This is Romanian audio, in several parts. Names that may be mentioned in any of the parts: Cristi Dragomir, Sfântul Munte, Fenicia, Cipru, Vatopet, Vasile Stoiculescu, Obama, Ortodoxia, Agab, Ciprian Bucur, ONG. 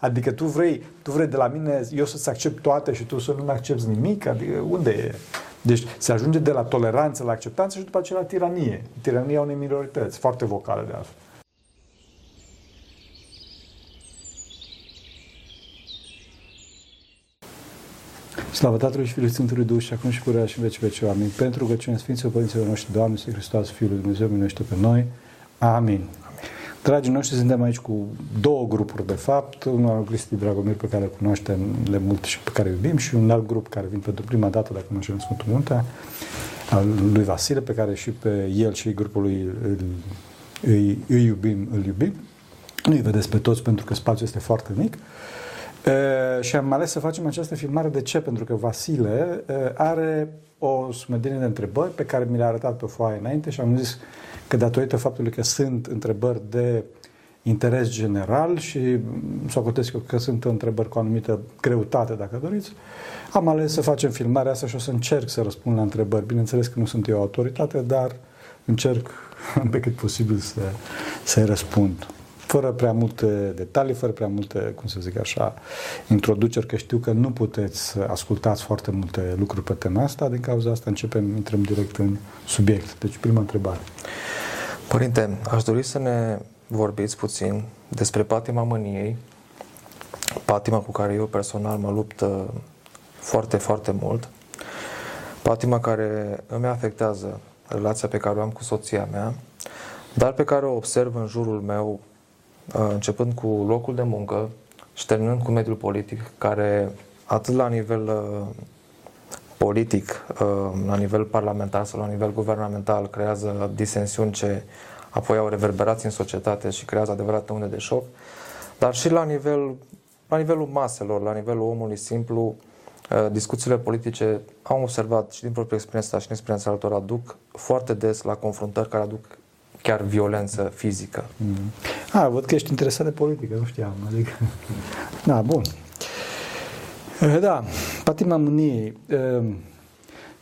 Adică tu vrei de la mine, eu să-ți accept toate și tu să nu-mi accepti nimic? Adică unde e? Deci se ajunge de la toleranță la acceptanță și după aceea la tiranie. Tirania unei minorități, foarte vocală de altfel. Slavă Tatălui și Fiului Sfântului Duh și acum și pururea și în veci veci. Amin. Pentru rugăciune Sfinților Părinților noștri, Doamne, Iisus Hristos, Fiul lui Dumnezeu, miluiește pe noi. Amin. Dragii noștri, suntem aici cu două grupuri, de fapt. Unul al Cristi Dragomir, pe care îl cunoaștem le mult și pe care îl iubim, și un alt grup care vin pentru prima dată, dacă nu știu, în Sfântul Munte, al lui Vasile, pe care și pe el și grupul lui îl iubim. Nu-i vedeți pe toți, pentru că spațiul este foarte mic. Și am ales să facem această filmare. De ce? Pentru că Vasile are o sumedenie de întrebări pe care mi le-a arătat pe foaie înainte și am zis că datorită faptului că sunt întrebări de interes general și s-o cotesc că sunt întrebări cu o anumită greutate, dacă doriți, am ales să facem filmarea asta și o să încerc să răspund la întrebări. Bineînțeles că nu sunt eu autoritate, dar încerc pe cât posibil să-i răspund. Fără prea multe detalii, fără prea multe, cum să zic așa, introduceri, că știu că nu puteți să ascultați foarte multe lucruri pe tema asta, din cauza asta intrăm direct în subiect. Deci, prima întrebare. Părinte, aș dori să ne vorbiți puțin despre patima mâniei, patima cu care eu personal mă lupt foarte, foarte mult, patima care îmi afectează relația pe care o am cu soția mea, dar pe care o observ în jurul meu, începând cu locul de muncă și terminând cu mediul politic, care atât la nivel politic, la nivel parlamentar sau la nivel guvernamental, creează disensiuni ce apoi au reverberații în societate și creează adevărate unde de șoc, dar și la nivelul maselor, la nivelul omului simplu, discuțiile politice, am observat și din propria experiență și din experiența altora, aduc foarte des la confruntări care aduc chiar violență fizică. Văd că ești interesat de politică, nu știam, adică... Da, bun. Da, patima mâniei.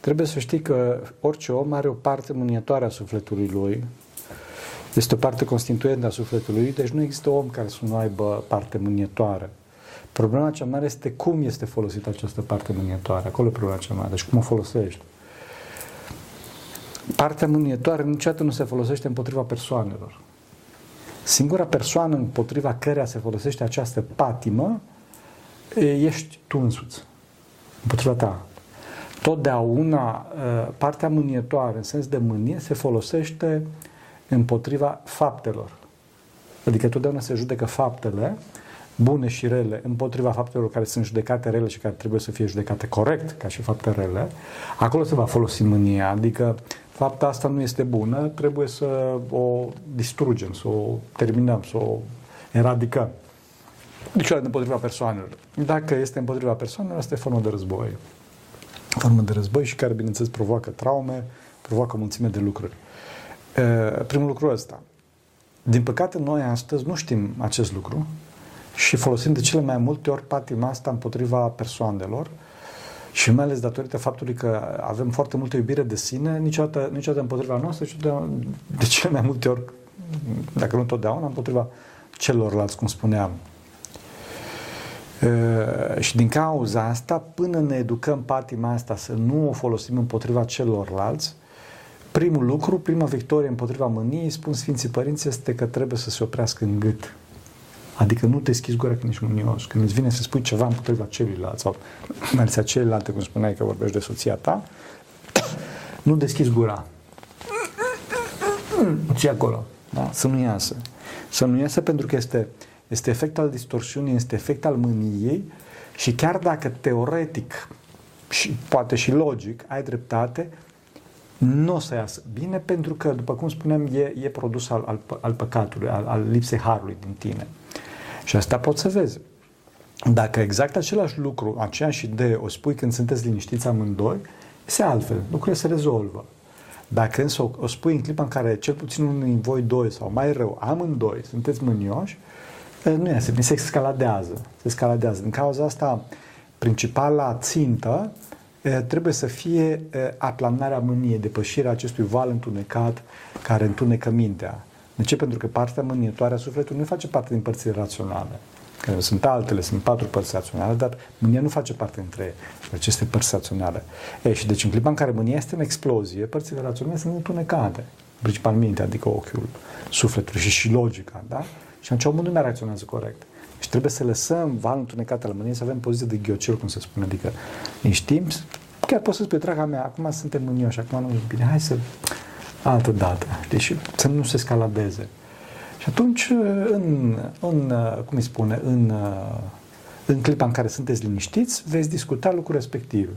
Trebuie să știi că orice om are o parte mânietoare a sufletului lui, este o parte constituentă a sufletului lui, deci nu există om care să nu aibă parte mânietoare. Problema cea mare este cum este folosită această parte mânietoare, acolo e problema cea mare, deci cum o folosești. Partea mânietoare niciodată nu se folosește împotriva persoanelor. Singura persoană împotriva căreia se folosește această patimă ești tu însuți, împotriva ta. Totdeauna partea mânietoare, în sens de mânie, se folosește împotriva faptelor. Adică totdeauna se judecă faptele, bune și rele, împotriva faptelor care sunt judecate rele și care trebuie să fie judecate corect, ca și fapte rele. Acolo se va folosi mânia, adică fapta asta nu este bună, trebuie să o distrugem, să o terminăm, să o eradicăm. Deci ăla împotriva persoanelor. Dacă este împotriva persoanelor, asta e formă de război. Formă de război și care, bineînțeles, provoacă traume, provoacă o mulțime de lucruri. Primul lucru ăsta. Din păcate, noi astăzi nu știm acest lucru și folosim de cele mai multe ori patima asta împotriva persoanelor. Și mai ales datorită faptului că avem foarte multă iubire de sine, niciodată împotriva noastră, și de cele mai multe ori, dacă nu totdeauna, împotriva celorlalți, cum spuneam. Și din cauza asta, până ne educăm patima asta să nu o folosim împotriva celorlalți, primul lucru, prima victorie împotriva mâniei, spun Sfinții Părinți, este că trebuie să se oprească în gât. Adică nu te schizi gura când ești mânios, când îți vine să spui ceva împotriva celuilalt sau mai ales a celelalte, cum spuneai că vorbești de soția ta, nu deschizi gura. Ce acolo? Da? Să nu iasă. Să nu iasă pentru că este efect al distorsiunii, este efect al mâniei și chiar dacă teoretic și poate și logic ai dreptate, nu o să iasă bine pentru că, după cum spuneam, e produs al păcatului, al lipsei harului din tine. Și asta poți să vezi. Dacă exact același lucru, aceeași idee, o spui când sunteți liniștiți amândoi, este altfel. Lucrurile se rezolvă. Dacă însă o spui în clipa în care cel puțin unul din voi doi, sau mai rău, amândoi, sunteți mânioși, nu iasă, se escaladează. Se escaladează. Din cauza asta, principala țintă trebuie să fie aplanarea mâniei, depășirea acestui val întunecat care întunecă mintea. De ce? Pentru că partea mânietoare a sufletului nu face parte din părțile raționale. Sunt altele, sunt 4 părți raționale, dar mânia nu face parte dintre aceste părți raționale. Și deci în clipa în care mânia este în explozie, părțile raționale sunt întunecate, principal mintea, adică ochiul, sufletul și logica, da? Și atunci omul nu mai reacționează corect. Și trebuie să lăsăm valul întunecat al mâniei, să avem poziție de ghiocel, cum se spune, adică știm, chiar poți să spui, draga mea, acum suntem mânioși, acum nu e bine, hai să altă dată, deci să nu se scaladeze. Și atunci, cum îi spune, în clipa în care sunteți liniștiți, veți discuta lucrul respectiv.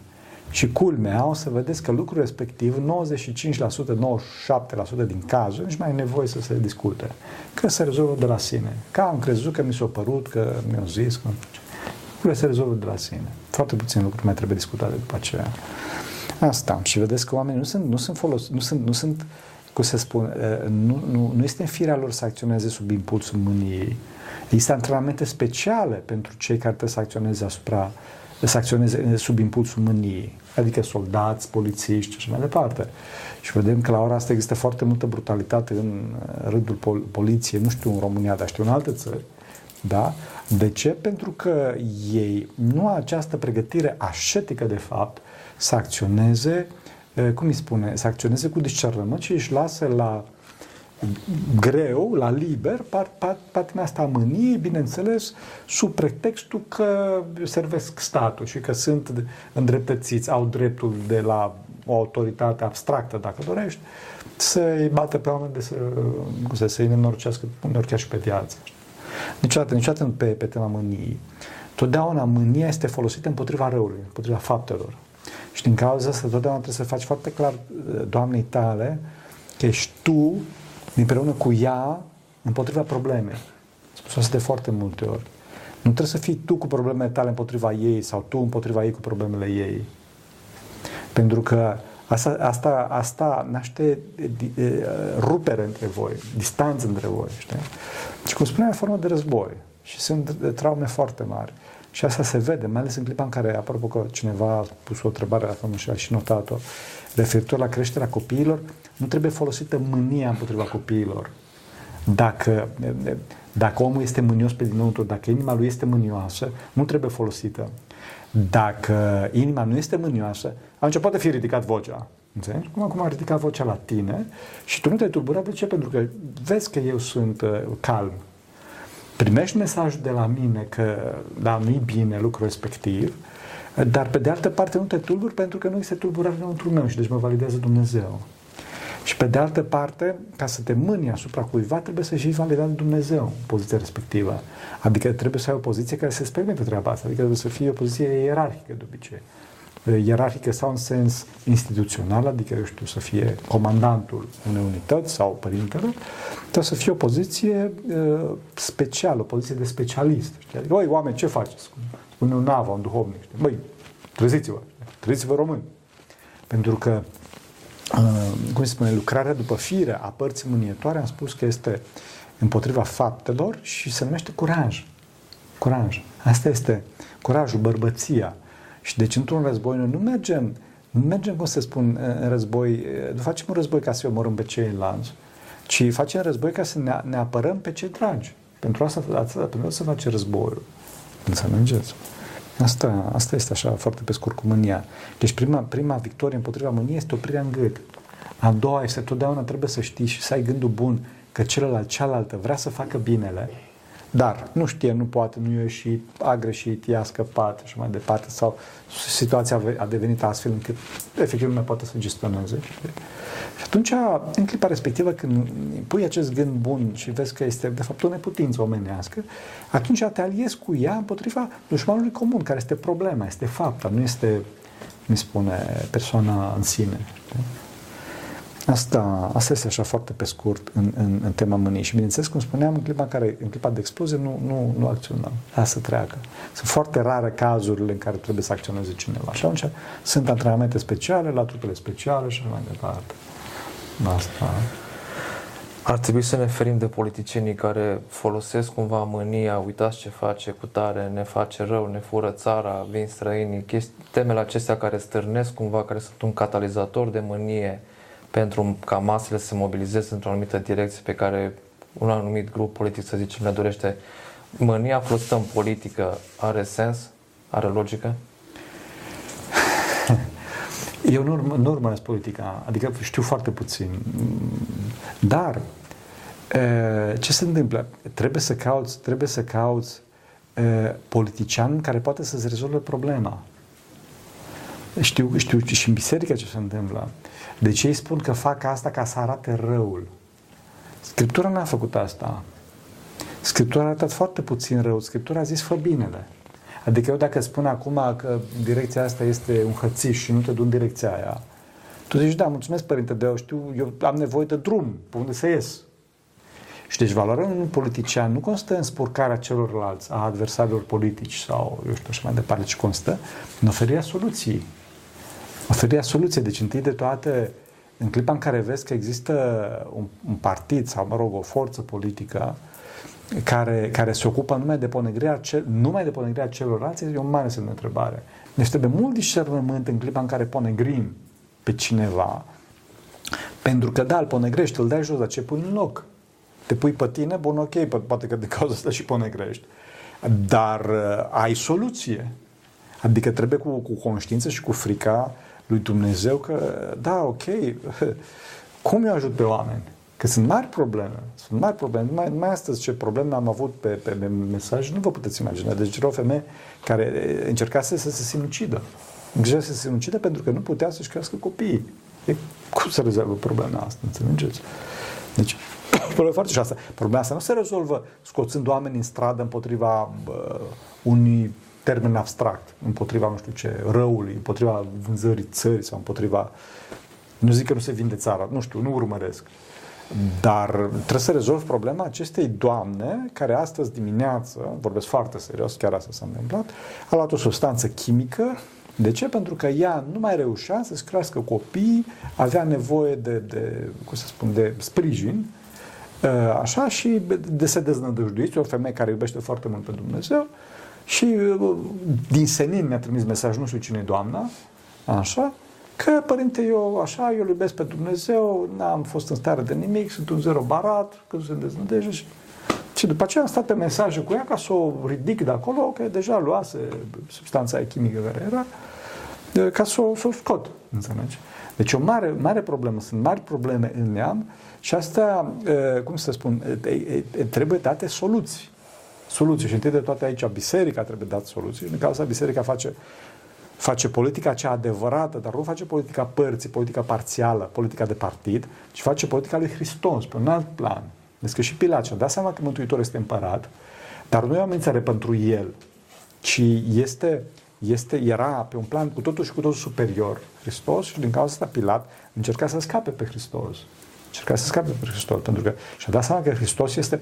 Și culmea, o să vedeți că lucrul respectiv, 95%, 97% din cazuri, nici mai e nevoie să se discute. Că se rezolvă de la sine. Că am crezut, că mi s-a părut, că mi-au zis, că lucrurile se rezolvă de la sine. Foarte puțin lucruri mai trebuie discutate după aceea. Asta. Și vedeți că oamenii nu sunt cum se spune, nu este în firea lor să acționeze sub impulsul mâniei. Există antrenamente speciale pentru cei care trebuie să acționeze sub impulsul mâniei, adică soldați, polițiști și mai departe. Și vedem că la ora asta există foarte multă brutalitate în rândul poliției, nu știu în România, dar știu în alte țări. Da? De ce? Pentru că ei nu au această pregătire ascetică, de fapt, să acționeze, cum îi spune, să acționeze cu discernământ și își lasă la greu, la liber, patina asta a mâniei, bineînțeles, sub pretextul că servesc statul și că sunt îndreptățiți, au dreptul de la o autoritate abstractă, dacă dorești, să-i bată pe oameni, să-i nenorcească și pe viață. Niciodată pe tema mâniei. Totdeauna mânia este folosită împotriva răului, împotriva faptelor. Și din cauza asta totdeauna trebuie să faci foarte clar Doamnei tale că ești tu împreună cu ea împotriva problemei. Spus asta de foarte multe ori. Nu trebuie să fii tu cu problemele tale împotriva ei sau tu împotriva ei cu problemele ei. Pentru că asta naște rupere între voi, distanță între voi, știi? Și cum spuneam, e formă de război. Și sunt traume foarte mari. Și asta se vede, mai ales în clipa în care, apropo că cineva a pus o întrebare, și a și notat-o, referitor la creșterea copiilor, nu trebuie folosită mânia împotriva copiilor. Dacă omul este mânios pe dinăuntru, dacă inima lui este mânioasă, nu trebuie folosită. Dacă inima nu este mânioasă, atunci poate fi ridicat vocea. Înțelegi? Cum acum a ridicat vocea la tine și tu nu te-ai tulburat. De ce? Pentru că vezi că eu sunt calm. Primești mesajul de la mine că, da, nu-i bine lucrul respectiv, dar pe de altă parte nu te tulburi pentru că nu este tulburare înăuntru meu și deci mă validează Dumnezeu. Și pe de altă parte, ca să te mâni asupra cuiva, trebuie să-și validezi Dumnezeu poziția respectivă. Adică trebuie să ai o poziție care se permite treaba asta, adică trebuie să fie o poziție ierarhică de obicei. Ierarhică sau în sens instituțional, adică eu știu, să fie comandantul unei unități sau părintele, trebuie să fie o poziție specială, o poziție de specialist. Știi? Adică, băi, oameni, ce faceți? Spune un nava, un duhovnic. Știi? Băi, treziți-vă români. Pentru că, cum se spune, lucrarea după fire a părții mânietoare, am spus că este împotriva faptelor și se numește curaj. Curaj. Asta este curajul, bărbăția. Și deci într-un război noi nu mergem, cum se spun, în război, nu facem un război ca să-i omorâm pe ceilalți, ci facem război ca să ne apărăm pe cei dragi. Pentru asta face războiul. Înțelegeți? Asta este așa, foarte pe scurt, cu mânia. Deci prima victorie împotriva mâniei este oprirea în gât. A doua este totdeauna trebuie să știi și să ai gândul bun că cealaltă vrea să facă binele, dar nu știe, nu poate, nu i-a ieșit, a greșit, i-a scăpat și mai departe, sau situația a devenit astfel încât efectiv nu mai poate să gestioneze. Și atunci, în clipa respectivă, când pui acest gând bun și vezi că este de fapt o neputință omenească, atunci te aliezi cu ea împotriva dușmanului comun, care este problema, este fapta, nu este, mi spune, persoana în sine. Asta este așa foarte pe scurt în tema mâniei și bineînțeles, cum spuneam, în clipa de explozie nu acționăm, lasă să treacă. Sunt foarte rare cazurile în care trebuie să acționeze cineva și atunci sunt antrenamente speciale, la trupele speciale și mai departe. Asta. Ar trebui să ne ferim de politicienii care folosesc cumva mânia, uitați ce face cu tare, ne face rău, ne fură țara, vin străinii, temele acestea care stârnesc cumva, care sunt un catalizator de mânie, pentru ca masele să se mobilizeze într-o anumită direcție pe care un anumit grup politic, să zicem, le dorește mânia frustră în politică are sens? Are logică? Eu nu urmăresc politica, adică știu foarte puțin. Dar ce se întâmplă? Trebuie să cauți politician care poate să-ți rezolve problema. Știu și în biserică ce se întâmplă. De ce îi spun că fac asta ca să arate răul? Scriptura n-a făcut asta. Scriptura a arătat foarte puțin rău. Scriptura a zis fă binele. Adică eu dacă spun acum că direcția asta este un hățiș și nu te duc în direcția aia, tu zici, da, mulțumesc părinte, dar eu știu, eu am nevoie de drum, pe unde să ies. Și deci valoarea unui politician nu constă în spurcarea celorlalți, a adversarilor politici sau, eu știu, și mai departe, ci constă în oferirea soluții. Oferirea soluției. Deci, întâi de toate, în clipa în care vezi că există un partid sau, mă rog, o forță politică care se ocupă numai de ponegrirea celorlalți, e o mare semn de întrebare. Deci trebuie mult discernământ în clipa în care ponegrim pe cineva, pentru că da, îl ponegrești, îl dai jos, dar ce pui în loc? Te pui pe tine, bun, ok, poate că de cauza asta și ponegrești, dar ai soluție. Adică trebuie cu conștiință și cu frica lui Dumnezeu că, da, ok, cum eu ajut pe oameni? Că sunt mari probleme. Mai astăzi ce probleme am avut pe mesaj, nu vă puteți imagina. Deci era o femeie care încerca să se sinucidă. Încerca să se sinucidă pentru că nu putea să-și crească copiii. Cum se rezolvă problema asta, înțelegeți? Deci, problema foarte și asta. Problema asta nu se rezolvă scoțând oamenii în stradă împotriva unui termen abstract, împotriva, nu știu ce, răului, împotriva vânzării țării sau împotriva... Nu zic că nu se vinde țara, nu știu, nu urmăresc. Dar trebuie să rezolv problema acestei doamne care astăzi dimineață, vorbesc foarte serios, chiar asta s-a întâmplat, a luat o substanță chimică. De ce? Pentru că ea nu mai reușea să-și crească copiii, avea nevoie de sprijin, așa, și de se deznădăjduiți, o femeie care iubește foarte mult pe Dumnezeu și din senin mi-a trimis mesaj, nu știu cine-i doamna, așa, că, părinte, eu iubesc pe Dumnezeu, n-am fost în stare de nimic, sunt un zero barat, că nu se deznădejde și după aceea am stat pe mesaje cu ea ca să o ridic de acolo, că deja luase substanța chimică care era, ca să o scot, înțelegi? Deci o mare, mare problemă, sunt mari probleme în neam și asta, cum să spun, trebuie date soluții și întâi de toate aici biserica trebuie dată soluții și în cauza biserica face politica cea adevărată, dar nu face politica părții, politica parțială, politica de partid, ci face politica lui Hristos, pe un alt plan. Deci că și Pilat și-a dat seama că Mântuitorul este împărat, dar nu e o amenințare pentru el, ci era pe un plan cu totul și cu totul superior Hristos și din cauza asta Pilat încerca să scape pe Hristos. Pentru că și-a dat seama că Hristos este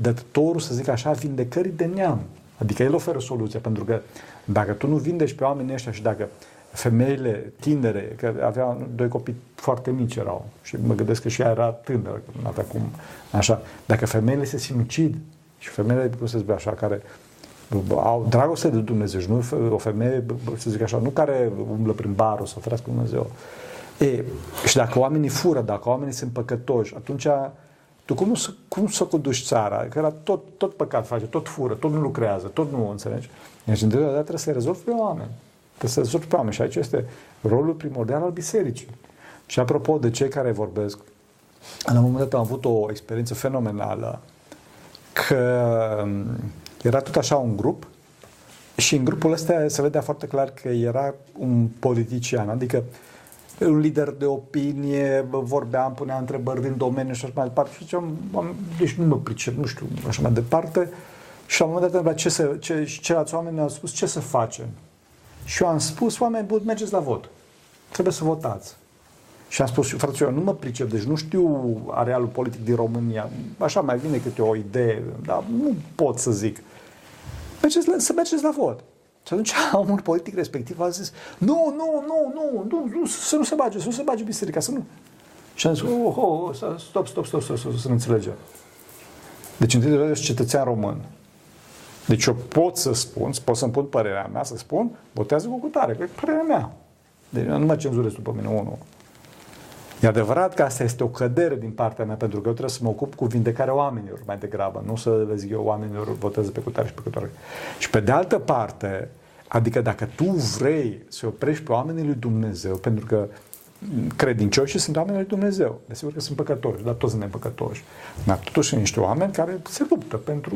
dătătorul, să zic așa, vindecării de neam. Adică el oferă soluția, pentru că dacă tu nu vindești pe oamenii ăștia și dacă femeile tinere, că aveau 2 copii foarte mici erau și mă gândesc că și ea era tânără, că nu avea cum, așa, dacă femeile se sinucid și femeile, cum să zic așa, care au dragoste de Dumnezeu și nu o femeie, să zic așa, nu care umblă prin bar o să oferească Dumnezeu. Și dacă oamenii fură, dacă oamenii sunt păcătoși, atunci tu cum să conduci țara? Că era tot păcat face, tot fură, tot nu lucrează, tot nu o înțelegi. Deci, într-o dată trebuie să-i rezolvi pe oameni. Și aici este rolul primordial al bisericii. Și apropo de cei care vorbesc, la un moment dat am avut o experiență fenomenală că era tot așa un grup și în grupul ăsta se vedea foarte clar că era un politician, adică un lider de opinie, vorbeam, puneam întrebări din domeniu și așa mai departe. Și ziceam, deci nu mă pricep, nu știu, așa mai departe. Și la un moment dat, ceilalți oameni mi-au spus ce să facem. Și eu am spus, oameni buni, mergeți la vot. Trebuie să votați. Și am spus, frate, eu nu mă pricep, deci nu știu arealul politic din România. Așa mai vine câte o idee, dar nu pot să zic. Să mergeți la vot. Și atunci omul politic respectiv a zis, nu, să nu se bage, biserica, să nu. Și am zis, stop, să nu înțelegem. Deci întâi de toate ești cetățean român. Deci eu pot să-mi pun părerea mea, să spun, botează cu cutare, că e părerea mea. Deci nu mă cenzurez după mine, E adevărat că asta este o cădere din partea mea, pentru că eu trebuie să mă ocup cu vindecarea oamenilor mai degrabă, nu să le zic eu oamenilor votează pe cutare și pe cutare. Și pe de altă parte, adică dacă tu vrei să oprești pe oamenii lui Dumnezeu, pentru că credincioșii sunt oamenii lui Dumnezeu, desigur că sunt păcătoși, dar toți suntem păcătoși, dar totuși sunt niște oameni care se luptă pentru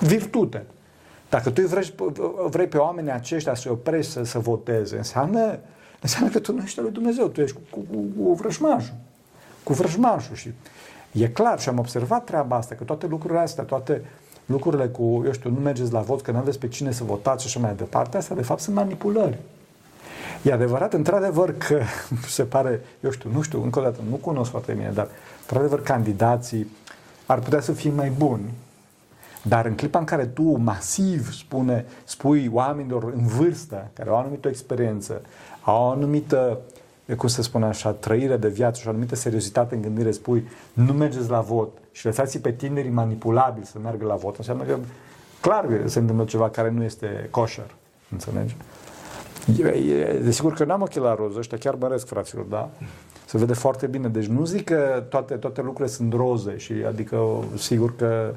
virtute. Dacă tu vrei pe oamenii aceștia să-i oprești să voteze, înseamnă că tu nu ești al lui Dumnezeu, tu ești cu vrăjmașul. Cu vrăjmașul. Și e clar, și am observat treaba asta, că toate lucrurile astea, toate lucrurile cu, eu știu, nu mergeți la vot, că nu aveți pe cine să votați și așa mai departe, astea de fapt sunt manipulări. E adevărat, într-adevăr că se pare, eu știu, nu știu, încă o dată, nu cunosc foarte bine, dar într-adevăr candidații ar putea să fie mai buni. Dar în clipa în care tu masiv spui oamenilor în vârstă, care au o anumită experiență, au o anumită, cum se spune așa, trăire de viață și o anumită seriozitate în gândire, spui, nu mergeți la vot și lăsați-i pe tinerii manipulabili să meargă la vot, înseamnă că clar se întâmplă ceva care nu este kosher, înțelegi? Desigur că n-am ochelari roz, ăștia chiar băresc, fraților, da? Se vede foarte bine, deci nu zic că toate lucrurile sunt roze și adică sigur că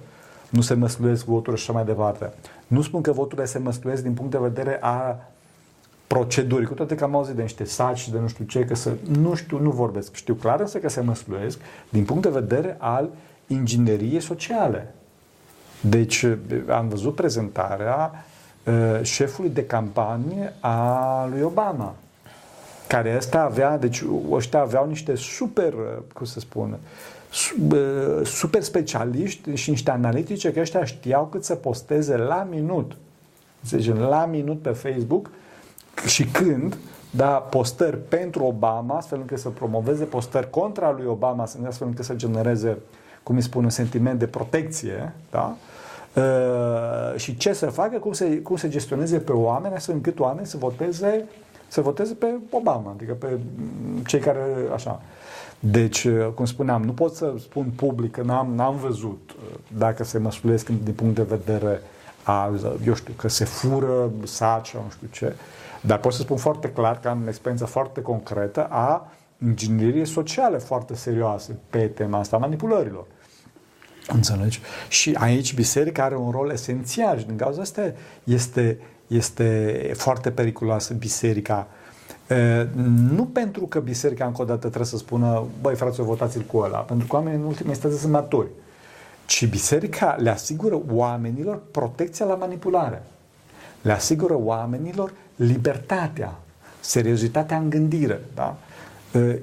nu se măsluiesc voturile și așa mai departe. Nu spun că voturile se măsluiesc din punct de vedere a procedurii, cu toate că am auzit de niște saci, de nu știu ce, că nu vorbesc. Știu clar însă că se măsluiesc din punct de vedere al ingineriei sociale. Deci am văzut prezentarea șefului de campanie a lui Obama, care ăștia aveau niște super, cum se spune, super specialiști și niște analitice, că ăștia știau cât să posteze la minut. Deci la minut pe Facebook și când, da, postări pentru Obama, astfel încât să promoveze, postări contra lui Obama, astfel încât să genereze, cum îi spun, un sentiment de protecție, da? Și ce să facă, cum să gestioneze pe oameni, astfel încât oamenii să voteze pe Obama, adică pe cei care, așa. Deci, cum spuneam, nu pot să spun public că n-am văzut dacă se măsulesc din punct de vedere al, eu știu, că se fură saci sau nu știu ce, dar pot să spun foarte clar că am o experiență foarte concretă a ingineriei sociale foarte serioase pe tema asta a manipulărilor. Înțelegi? Și aici biserica are un rol esențial și din cauza asta este foarte periculoasă biserica. Nu pentru că biserica încă o dată trebuie să spună, băi fraților, votați-l cu ăla, pentru că oamenii în ultima instanță sunt maturi, ci biserica le asigură oamenilor protecția la manipulare, le asigură oamenilor libertatea, seriozitatea în gândire, da?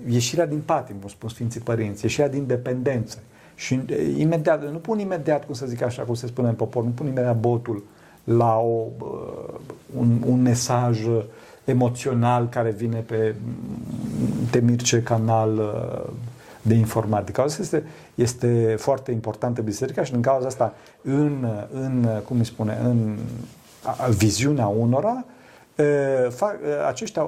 Ieșirea din patim, cum spun Sfinții Părinți, ieșirea din dependență și imediat, cum se spune în popor, nu pun imediat botul la un mesaj emoțional care vine pe Mirce canal de informat. De cauza asta este foarte importantă biserica și din cauza asta în viziunea unora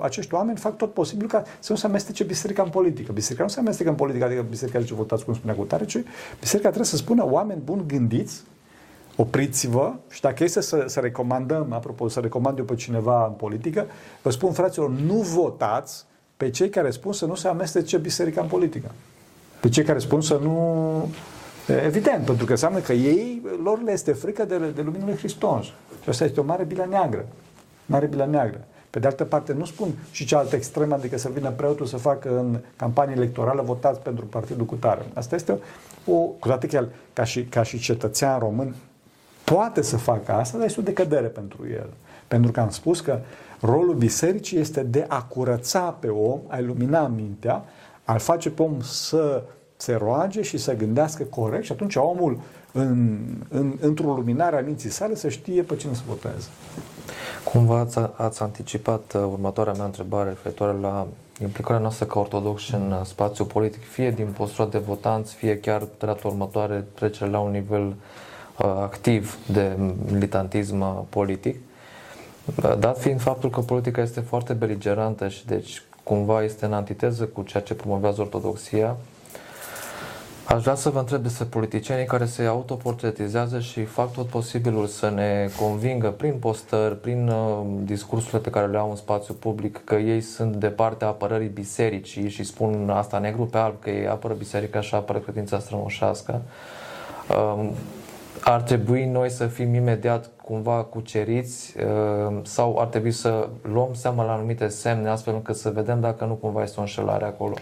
acești oameni fac tot posibil ca să nu se amestece biserica în politică. Biserica nu se amestecă în politică, adică biserica zice votați cum spunea cu tare, ci biserica trebuie să spună oameni buni, gândiți, opriți-vă și dacă este să recomandăm, apropo, să recomand eu pe cineva în politică, vă spun, fraților, nu votați pe cei care spun să nu se amestece biserica în politică. Pe cei care spun să nu... Evident, pentru că înseamnă că lor le este frică de lumina lui Hristos. Și asta este o mare bilă neagră. Mare bilă neagră. Pe de altă parte, nu spun și cealaltă extremă, adică să vină preotul să facă în campanie electorală votați pentru partidul cutare. Asta este cu toate că el, ca și cetățean român, poate să facă asta, dar este o decădere pentru el. Pentru că am spus că rolul bisericii este de a curăța pe om, a ilumina mintea, a-l face pe om să se roage și să gândească corect și atunci omul, într-o luminare a minții sale, să știe pe cine să voteze. Cumva ați anticipat următoarea mea întrebare referitoare la implicarea noastră ca ortodoxi în spațiul politic, fie din postura de votanți, fie chiar data următoare trecere la un nivel activ de militantism politic, dat fiind faptul că politica este foarte beligerantă și deci cumva este în antiteză cu ceea ce promovează ortodoxia. Aș vrea să vă întreb despre politicienii care se autoportretizează și fac tot posibilul să ne convingă prin postări, prin discursurile pe care le au în spațiu public, că ei sunt de partea apărării bisericii și spun asta negru pe alb, că ei apără biserica și apără credința strămoșească. Ar trebui noi să fim imediat cumva cuceriți sau ar trebui să luăm seama la anumite semne astfel încât să vedem dacă nu cumva este o înșelare acolo?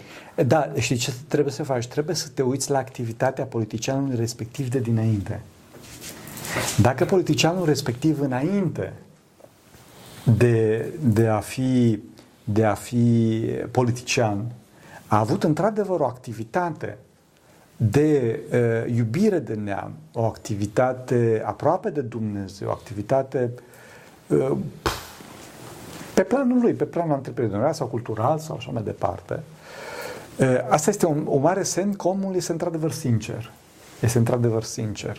Da, știi ce trebuie să faci? Trebuie să te uiți la activitatea politicianului respectiv de dinainte. Dacă politicianul respectiv înainte de a fi politician a avut într-adevăr o activitate de iubire de neam, o activitate aproape de Dumnezeu, o activitate pe planul lui, pe planul antreprenorial sau cultural sau așa mai departe. Asta este un mare semn că omul este într-adevăr sincer. Este într-adevăr sincer.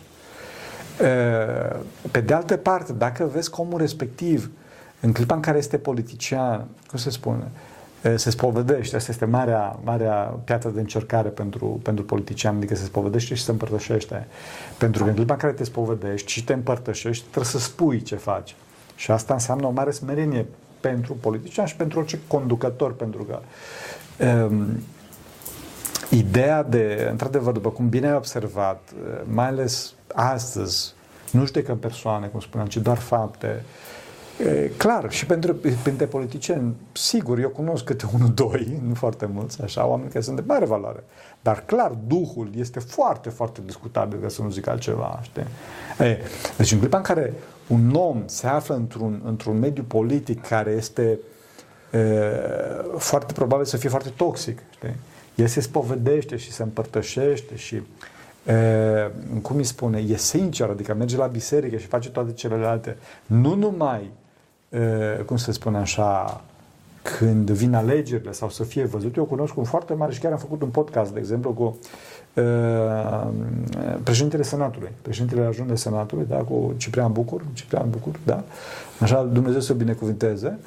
Pe de altă parte, dacă vezi că omul respectiv, în clipa în care este politician, cum se spune, se spovedește, asta este marea piatră de încercare pentru politician, adică se spovedește și se împărtășește. Pentru că în clipa în care te spovedești și te împărtășești, trebuie să spui ce faci. Și asta înseamnă o mare smerenie pentru politician și pentru orice conducător, pentru că ideea de, într-adevăr, după cum bine ai observat, mai ales astăzi, nu judecăm persoane, cum spuneam, ci doar fapte. Clar, și pentru politicieni, sigur, eu cunosc câte unul, doi, nu foarte mulți, așa, oameni care sunt de mare valoare, dar clar, duhul este foarte, foarte discutabil, ca să nu zic altceva, știi? Deci în clipa în care un om se află într-un mediu politic care este foarte probabil să fie foarte toxic, știi? El se spovedește și se împărtășește și cum îi spune, e sincer, adică merge la biserică și face toate celelalte, nu numai cum se spune așa, când vin alegerile sau să fie văzut. Eu cunosc un foarte mare și chiar am făcut un podcast, de exemplu, cu președintele Adjunct Senatului, da, cu Ciprian Bucur, da, așa, Dumnezeu să o binecuvinteze.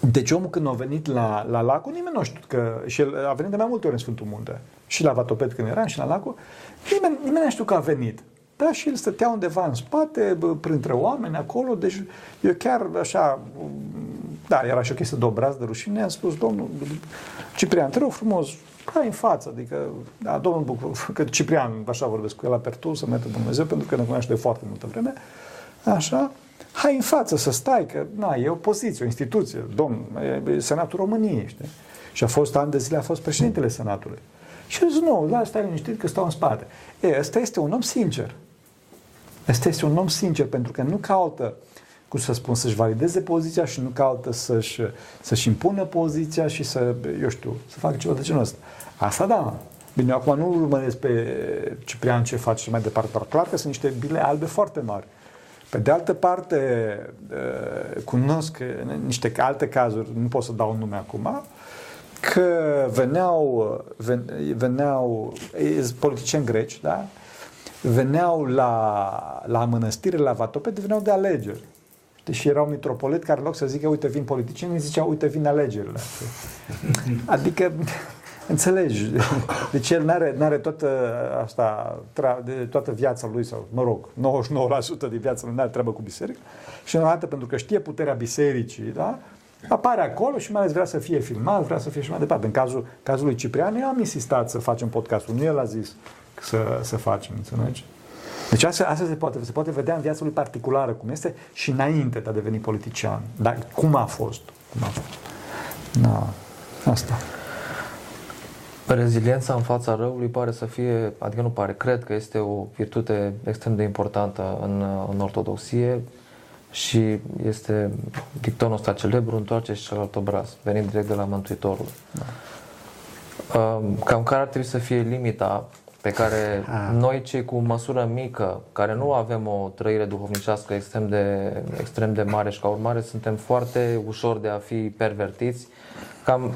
Deci omul când a venit la Lacul, nimeni nu știu că, și el a venit de mai multe ori în Sfântul Munte, și la Vatopet când eram, și la Lacul, nimeni nu știu că a venit. Da, și el stătea undeva în spate, printre oameni acolo, deci eu chiar așa, da, era și o chestie de obraz, de rușine, am spus, domnul Ciprian, te rog frumos, hai în față, adică, da, domnul Bucur, că Ciprian, așa vorbesc cu el, apertul, să mergă Dumnezeu, pentru că ne cunoaște de foarte multă vreme, așa, hai în față să stai, că na, e o poziție, o instituție, e Senatul României, știi? Și a fost, ani de zile, a fost președintele Senatului. Și eu zic, nu, da, stai liniștit că stau în spate. Ăsta este un om sincer. Ăsta este un om sincer, pentru că nu caută, cum să spun, să-și valideze poziția și nu caută să-și impună poziția și să, eu știu, să facă ceva de genul ăsta. Asta da. Bine, acum nu urmăresc pe Ciprian ce face și mai departe, dar clar că sunt niște bile albe foarte mari. Pe de altă parte, cunosc niște alte cazuri, nu pot să dau nume acum, că veneau politicieni greci, da? Veneau la mănăstire, la Vatopet, veneau de alegeri. Deci erau mitropolit care în loc să zică, uite, vin politicieni, ziceau, uite, vin alegerile. Adică, înțelegi, deci el n-are toată viața lui, sau, mă rog, 99% din viața lui n-are treabă cu biserică și odată, pentru că știe puterea bisericii, da? Apare acolo și mai ales vrea să fie filmat, vrea să fie și mai departe. În cazul lui Ciprian, eu am insistat să facem podcastul, nu el a zis să facem, înțelegi? Deci asta se poate vedea în viața lui particulară cum este și înainte de a deveni politician. Dar cum a fost? Da, asta. Reziliența în fața răului pare să fie, adică nu pare, cred că este o virtute extrem de importantă în ortodoxie și este dictonul ăsta celebru, întoarce și celălalt obraz, venind direct de la Mântuitorul. Da. Cam care ar trebui să fie limita pe care noi cei cu măsură mică, care nu avem o trăire duhovnicească extrem de mare și ca urmare suntem foarte ușor de a fi pervertiți, cam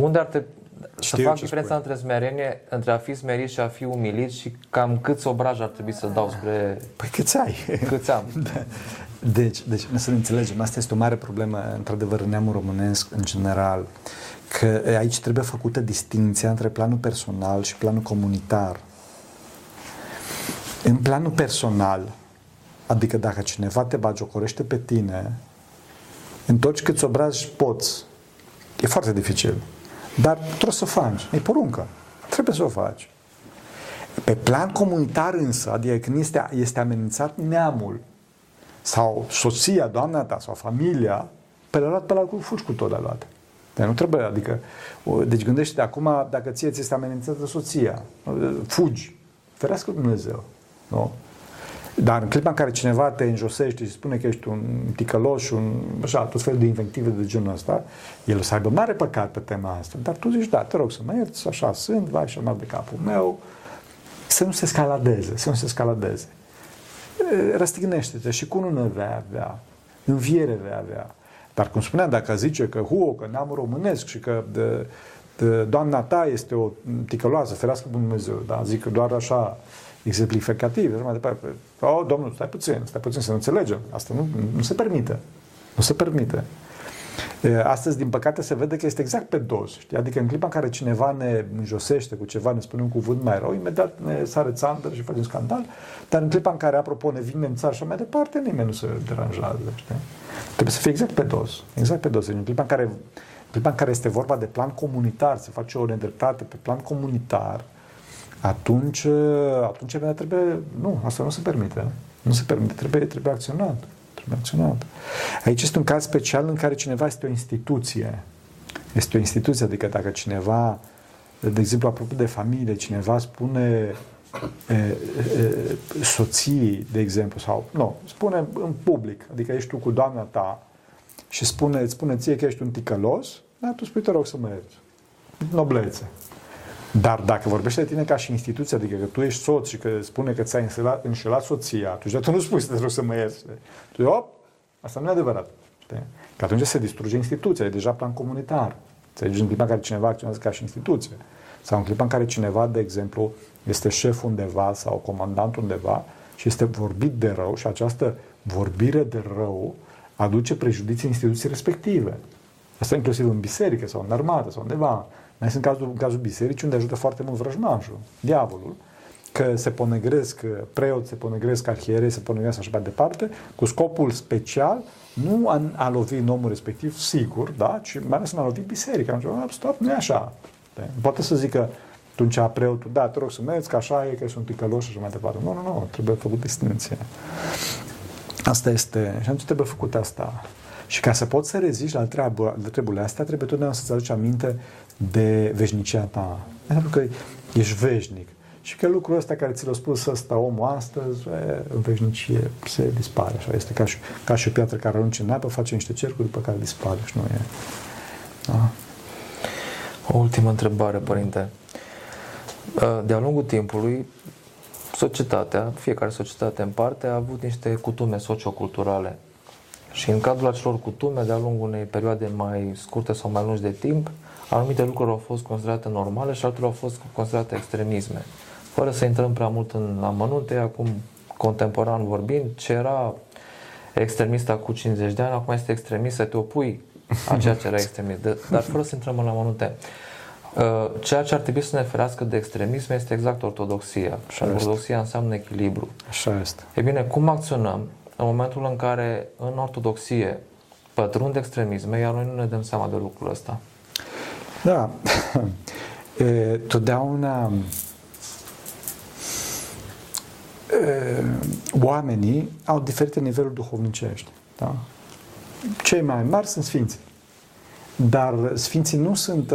unde ar trebui să fac diferența între smerenie, între a fi smerit și a fi umilit și cam câți obraji ar trebui să dau spre... Păi câți ai? Câți am? Da. Deci, să ne înțelegem, asta este o mare problemă, într-adevăr, în neamul românesc, în general, că aici trebuie făcută distinția între planul personal și planul comunitar. În planul personal, adică dacă cineva te bagiocorește pe tine, întorci câți obrazi poți. E foarte dificil. Dar trebuie să o faci. E poruncă. Trebuie să o faci. Pe plan comunitar însă, adică când este amenințat neamul sau soția, doamna ta sau familia, pe la luat, pe la fugi cu tot la luat. Deci nu trebuie, adică, deci gândește-te acum, dacă ție ți este amenințată soția, fugi. Ferească Dumnezeu. Nu? Dar în clipa în care cineva te înjosește și spune că ești un ticăloș, așa, tot felul de invective de genul ăsta, el o să aibă mare păcat pe tema asta. Dar tu zici, da, te rog să mă ierți, așa sunt, vai și-am dat de capul meu, să nu se escaladeze, să nu se escaladeze. Răstignește-te și cu unul vei avea, înviere vei avea. Dar cum spuneam, dacă zice că că neamul românesc și că doamna ta este o ticăloasă, ferească Bunul Dumnezeu, dar zic că doar așa, exemplificativ, mai departe. Domnul, stai puțin să ne înțelegem. Asta nu se permite. Nu se permite. Astăzi, din păcate, se vede că este exact pe dos. Știi? Adică în clipa în care cineva ne înjosește cu ceva, ne spune un cuvânt mai rău, imediat ne sare țandăr și facem scandal, dar în clipa în care, apropo, ne vin nemțari și mai departe, nimeni nu se deranjează. Știi? Trebuie să fie exact pe dos. Exact pe dos. În clipa în care, este vorba de plan comunitar, se face o nedreptate pe plan comunitar, atunci trebuie, nu, asta nu se permite. Nu se permite, trebuie acționat. Aici este un caz special în care cineva este o instituție. Este o instituție, adică dacă cineva, de exemplu, apropo de familie, cineva spune soții, de exemplu, sau nu, spune în public, adică ești tu cu doamna ta și îți spune ție că ești un ticălos, dar tu spui, te rog să mă ierți. Noblețe. Dar dacă vorbește de tine ca și instituție, adică că tu ești soț și că spune că ți-ai înșelat soția, atunci tu nu spui să te rog să mă ierți. Tu zici, asta nu e adevărat. Știi? Că atunci se distruge instituția, e deja plan comunitar. Înțelegi? În clipa în care cineva acționează ca și instituție. Sau în clipa în care cineva, de exemplu, este șef undeva sau comandant undeva și este vorbit de rău și această vorbire de rău aduce prejudicii instituției respective. Asta inclusiv în biserică sau în armată sau undeva. Mai sunt în cazul bisericii, unde ajută foarte mult vrăjmașul, diavolul, că se ponegresc preoți, se ponegresc arhierei, se ponegresc așa mai departe, cu scopul special, nu a lovi omul respectiv, sigur, da, ci mai ales în a lovi biserica. Stop, nu e așa. Poate să zică atunci preotul, da, te rog să mergi, că așa e, că sunt ticăloși și așa mai departe. Nu, trebuie făcut distinție. Asta este, și atunci trebuie făcut asta. Și ca să poți să reziști la treburile astea, trebuie totdeauna să-ți aduci aminte de veșnicia ta. Pentru că ești veșnic. Și că lucrul ăsta care ți l-a spus ăsta omul astăzi, în veșnicie se dispare. Așa. Este ca și o piatră care arunci în apă, face niște cercuri, după care dispare. Și nu e... Da? O ultimă întrebare, părinte. De-a lungul timpului, fiecare societate în parte, a avut niște cutume socioculturale. Și în cadrul acelor cutume, de-a lungul unei perioade mai scurte sau mai lungi de timp, anumite lucruri au fost considerate normale și altele au fost considerate extremisme. Fără să intrăm prea mult în amănunte, acum, contemporan vorbind, ce era extremist acum 50 de ani, acum este extremist să te opui a ceea ce era extremist. Dar fără să intrăm în amănunte, ceea ce ar trebui să ne ferească de extremism este exact ortodoxia. Și ortodoxia înseamnă echilibru. Așa este. E bine, cum acționăm în momentul în care în ortodoxie pătrund extremisme, iar noi nu ne dăm seama de lucrul ăsta? Da, totdeauna oamenii au diferite niveluri duhovnicești. Da? Cei mai mari sunt sfinții, dar sfinții nu sunt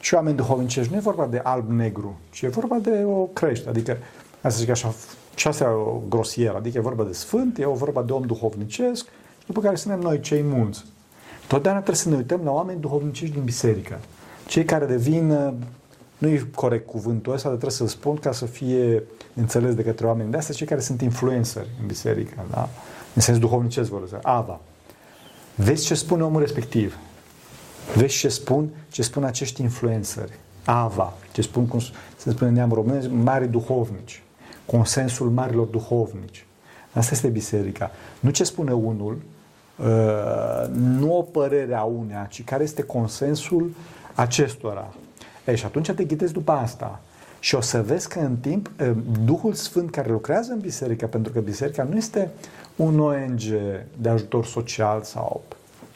și oameni duhovnicești. Nu e vorba de alb-negru, ci e vorba de o crește. Adică, hai să zic așa, și asta e o grosieră, adică e vorba de sfânt, e o vorba de om duhovnicesc, după care suntem noi cei mulți. Totdeauna trebuie să ne uităm la oameni duhovnicești din biserică. Cei care devin, nu-i corect cuvântul ăsta, dar trebuie să-l spun ca să fie înțeles de către oameni de astea, cei care sunt influenceri în biserică, da? În sens duhovnicesc vorbesc, Ava. Vezi ce spune omul respectiv. Vezi ce spun acești influenceri. Ava. Ce spun, cum se spune în neam românesc, mari duhovnici. Consensul marilor duhovnici. Asta este biserica. Nu ce spune unul, nu o părere a unea, ci care este consensul acestora. Ei, și atunci te ghidezi după asta. Și o să vezi că în timp Duhul Sfânt care lucrează în biserică, pentru că biserica nu este un ONG de ajutor social sau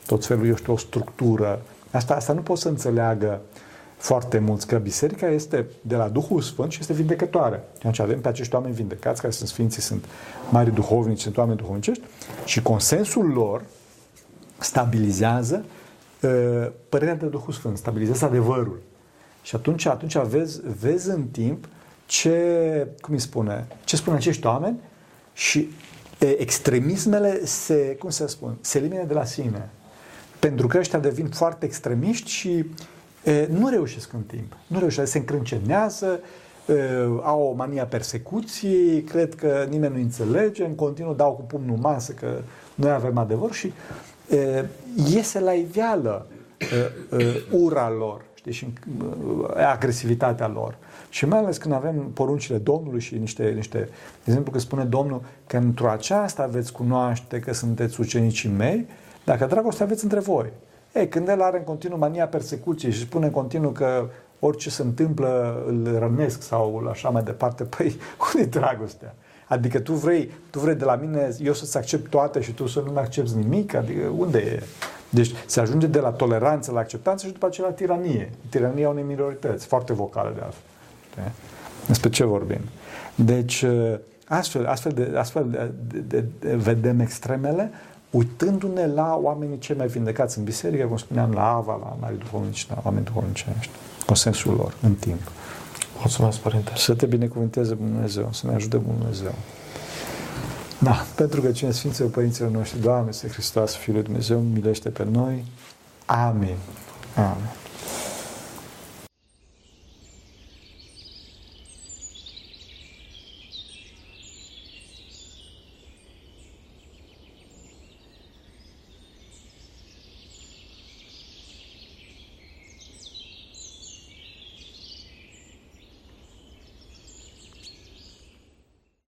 tot felul, eu știu, o structură. Asta nu pot să înțeleagă foarte mulți, că biserica este de la Duhul Sfânt și este vindecătoare. Deci avem pe acești oameni vindecați, care sunt sfinții, sunt mari duhovnici, sunt oameni duhovnicești și consensul lor stabilizează părerea de Duhul Sfânt, stabilizează adevărul. Și atunci vezi în timp ce spun acești oameni și extremismele se elimine de la sine. Pentru că ăștia devin foarte extremiști și nu reușesc în timp. Nu reușesc, se încrâncenează, au o mania persecuției, cred că nimeni nu înțelege, în continuu dau cu pumnul în masă că noi avem adevăr și iese la iveală ura lor, știi, și agresivitatea lor. Și mai ales când avem poruncile Domnului și niște de exemplu că spune Domnul că într-o aceasta veți cunoaște că sunteți ucenicii mei, dacă dragostea aveți între voi. Ei, când el are în continuu mania persecuției și spune în continuu că orice se întâmplă îl rănesc sau așa mai departe, păi unde-i dragostea? Adică tu vrei de la mine, eu să-ți accept toate și tu să nu-mi accepti nimic? Adică unde e? Deci se ajunge de la toleranță la acceptanță și după aceea la tiranie. Tirania unei minorități, foarte vocală de altfel. Despre ce vorbim? Deci astfel de vedem extremele, uitându-ne la oamenii cei mai vindecați în biserică, cum spuneam, la AVA, la mari duhovnici, la oameni duhovnicești, consensul lor, în timp. Mulțumesc, Părinte. Să te binecuvânteze Bunul Dumnezeu, să ne ajute Bunul Dumnezeu. Da, pentru că cine Sfinților Părinților noștri, Doamne, Iisuse Hristos, Fiul lui Dumnezeu, milește pe noi. Amin. Amin.